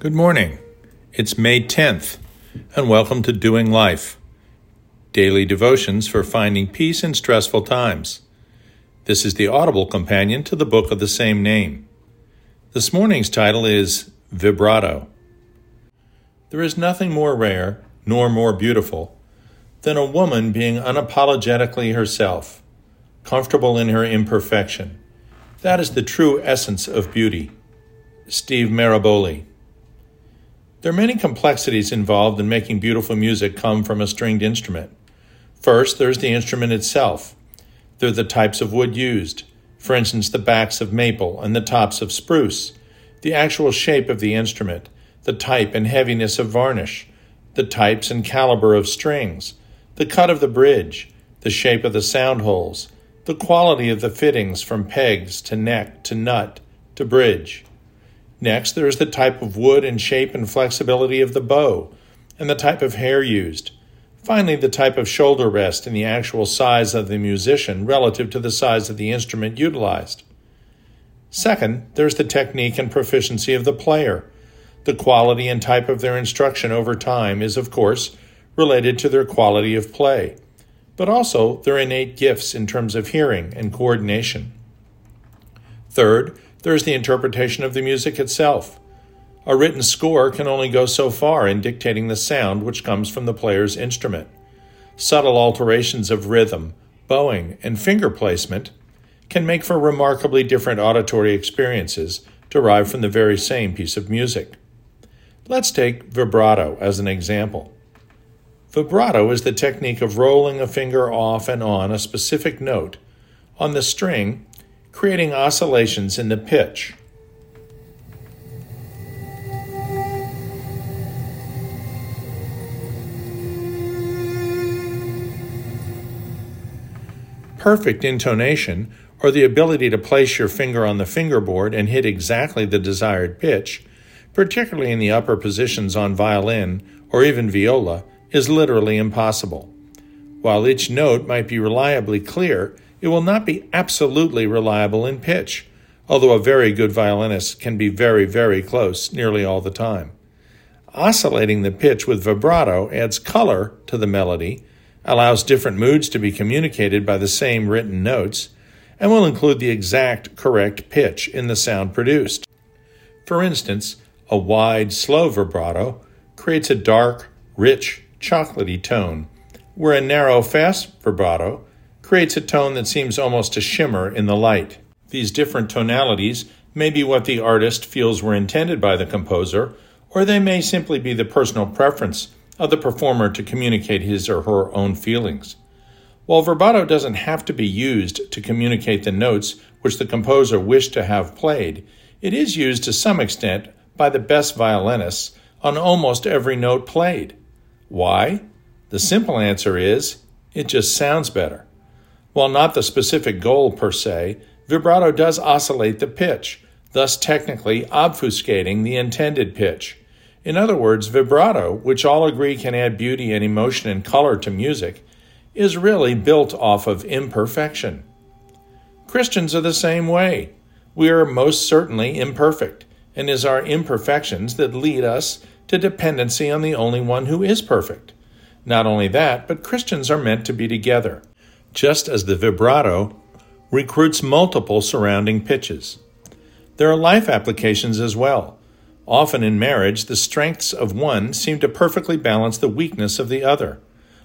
Good morning. It's May 10th, and welcome to Doing Life, daily devotions for finding peace in stressful times. This is the audible companion to the book of the same name. This morning's title is Vibrato. There is nothing more rare, nor more beautiful, than a woman being unapologetically herself, comfortable in her imperfection. That is the true essence of beauty. Steve Maraboli. There are many complexities involved in making beautiful music come from a stringed instrument. First, there's the instrument itself. There are the types of wood used, for instance, the backs of maple and the tops of spruce, the actual shape of the instrument, the type and heaviness of varnish, the types and caliber of strings, the cut of the bridge, the shape of the sound holes, the quality of the fittings from pegs to neck to nut to bridge. Next, there is the type of wood and shape and flexibility of the bow, and the type of hair used. Finally, the type of shoulder rest and the actual size of the musician relative to the size of the instrument utilized. Second, there's the technique and proficiency of the player. The quality and type of their instruction over time is, of course, related to their quality of play, but also their innate gifts in terms of hearing and coordination. Third, there's the interpretation of the music itself. A written score can only go so far in dictating the sound which comes from the player's instrument. Subtle alterations of rhythm, bowing, and finger placement can make for remarkably different auditory experiences derived from the very same piece of music. Let's take vibrato as an example. Vibrato is the technique of rolling a finger off and on a specific note on the string, creating oscillations in the pitch. Perfect intonation, or the ability to place your finger on the fingerboard and hit exactly the desired pitch, particularly in the upper positions on violin or even viola, is literally impossible. While each note might be reliably clear, it will not be absolutely reliable in pitch, although a very good violinist can be very, very close nearly all the time. Oscillating the pitch with vibrato adds color to the melody, allows different moods to be communicated by the same written notes, and will include the exact correct pitch in the sound produced. For instance, a wide, slow vibrato creates a dark, rich, chocolatey tone, where a narrow, fast vibrato creates a tone that seems almost to shimmer in the light. These different tonalities may be what the artist feels were intended by the composer, or they may simply be the personal preference of the performer to communicate his or her own feelings. While vibrato doesn't have to be used to communicate the notes which the composer wished to have played, it is used to some extent by the best violinists on almost every note played. Why? The simple answer is, it just sounds better. While not the specific goal per se, vibrato does oscillate the pitch, thus technically obfuscating the intended pitch. In other words, vibrato, which all agree can add beauty and emotion and color to music, is really built off of imperfection. Christians are the same way. We are most certainly imperfect, and it is our imperfections that lead us to dependency on the only one who is perfect. Not only that, but Christians are meant to be together, just as the vibrato recruits multiple surrounding pitches. There are life applications as well. Often in marriage, the strengths of one seem to perfectly balance the weakness of the other.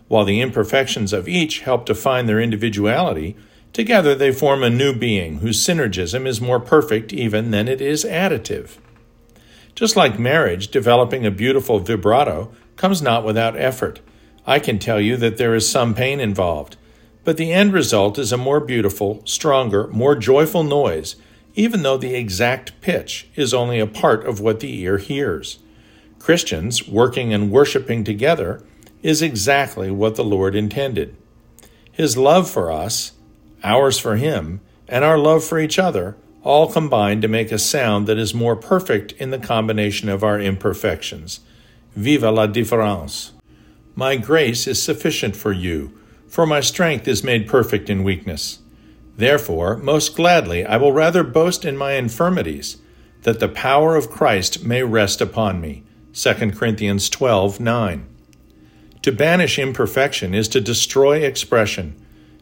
While the imperfections of each help define their individuality, together they form a new being whose synergism is more perfect even than it is additive. Just like marriage, developing a beautiful vibrato comes not without effort. I can tell you that there is some pain involved, but the end result is a more beautiful, stronger, more joyful noise, even though the exact pitch is only a part of what the ear hears. Christians working and worshiping together is exactly what the Lord intended. His love for us, ours for Him, and our love for each other all combine to make a sound that is more perfect in the combination of our imperfections. Viva la différence! My grace is sufficient for you, for my strength is made perfect in weakness. Therefore, most gladly I will rather boast in my infirmities, that the power of Christ may rest upon me. 2 Corinthians 12:9. To banish imperfection is to destroy expression,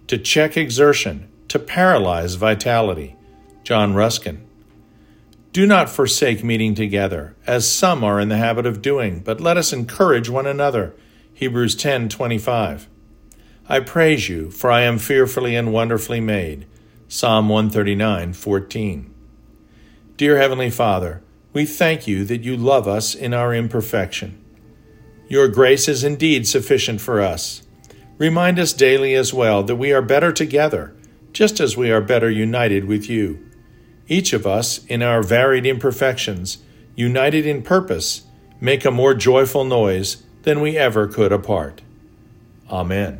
to check exertion, to paralyze vitality. John Ruskin. Do not forsake meeting together, as some are in the habit of doing, but let us encourage one another. Hebrews 10:25. I praise you, for I am fearfully and wonderfully made. Psalm 139:14. Dear Heavenly Father, we thank you that you love us in our imperfection. Your grace is indeed sufficient for us. Remind us daily as well that we are better together, just as we are better united with you. Each of us, in our varied imperfections, united in purpose, make a more joyful noise than we ever could apart. Amen.